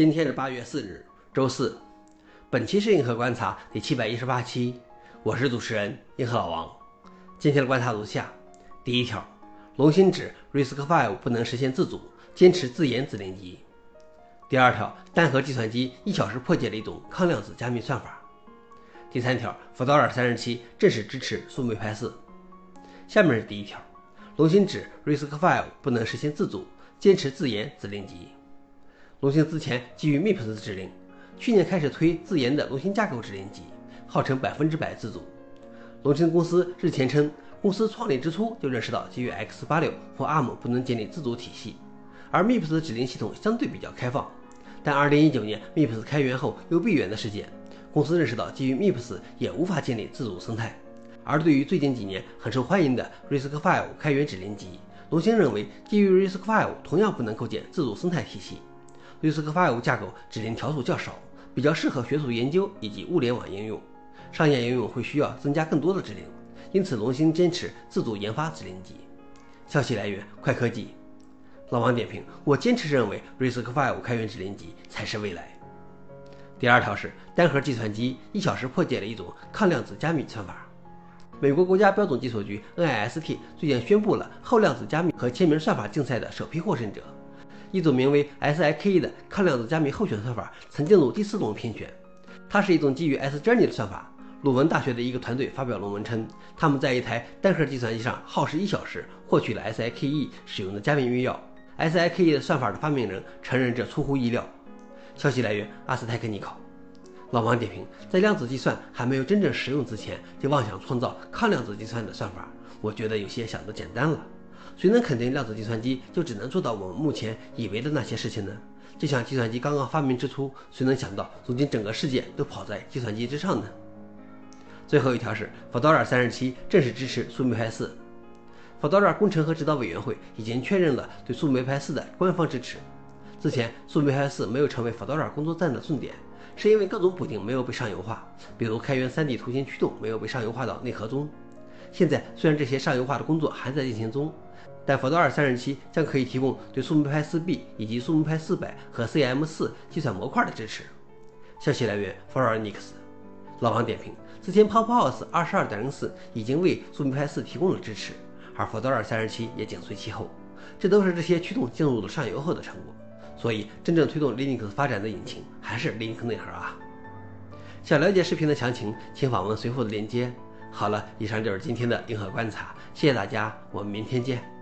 今天是8月4日，周四。本期是硬核观察第718期，我是主持人硬核老王。今天的观察如下：第一条，龙芯指 RISC-V 不能实现自主，坚持自研指令集。第二条，单核计算机1小时破解了一种抗量子加密算法。第三条， Fedora 37正式支持树莓派4。下面是第一条，龙芯指 RISC-V 不能实现自主，坚持自研指令集。龙芯之前基于 MIPS 的指令，去年开始推自研的龙芯架构指令集，号称100%自主。龙芯公司日前称，公司创立之初就认识到基于 X86 或 ARM 不能建立自主体系，而 MIPS 的指令系统相对比较开放。但2019年 MIPS 开源后又闭源的事件，公司认识到基于 MIPS 也无法建立自主生态。而对于最近几年很受欢迎的 RISC-V 开源指令集，龙芯认为基于 RISC-V 同样不能构建自主生态体系。RISC-V 架构指令条数较少，比较适合学术研究以及物联网应用，商业应用会需要增加更多的指令，因此龙芯坚持自主研发指令集。消息来源快科技。老王点评：我坚持认为 RISC-V 开源指令集才是未来。第二条是单核计算机1小时破解了一种抗量子加密算法。美国国家标准技术局 NIST 最近宣布了后量子加密和签名算法竞赛的首批获胜者。一种名为 SIKE 的抗量子加密候选算法曾进入第4轮评选，它是一种基于 SJerny 的算法。鲁汶大学的一个团队发表论文称，他们在一台单核计算机上耗时1小时获取了 SIKE 使用的加密密钥。SIKE 的算法的发明人承认这出乎意料。消息来源阿斯泰克尼考。老王点评：在量子计算还没有真正实用之前，就妄想创造抗量子计算的算法，我觉得有些想得简单了。谁能肯定量子计算机就只能做到我们目前以为的那些事情呢？就像计算机刚刚发明之初，谁能想到如今整个世界都跑在计算机之上呢？最后一条是 Fedora 37正式支持树莓派4。 Fedora 工程和指导委员会已经确认了对树莓派4的官方支持。之前树莓派4没有成为 Fedora 工作站的重点，是因为各种补丁没有被上游化，比如开源 3D 图形驱动没有被上游化到内核中。现在虽然这些上游化的工作还在进行中，但 Fedora 37将可以提供对树莓派 4B 以及树莓派400和 CM4 计算模块的支持。消息来源 Foronix。 老王点评：之前 Pop!_OS 22.04 已经为树莓派4提供了支持，而 Fedora 37也紧随其后，这都是这些驱动进入了上游后的成果。所以真正推动 Linux 发展的引擎还是 Linux 内核啊。想了解视频的详情，请访问随后的链接。好了，以上就是今天的硬核观察，谢谢大家，我们明天见。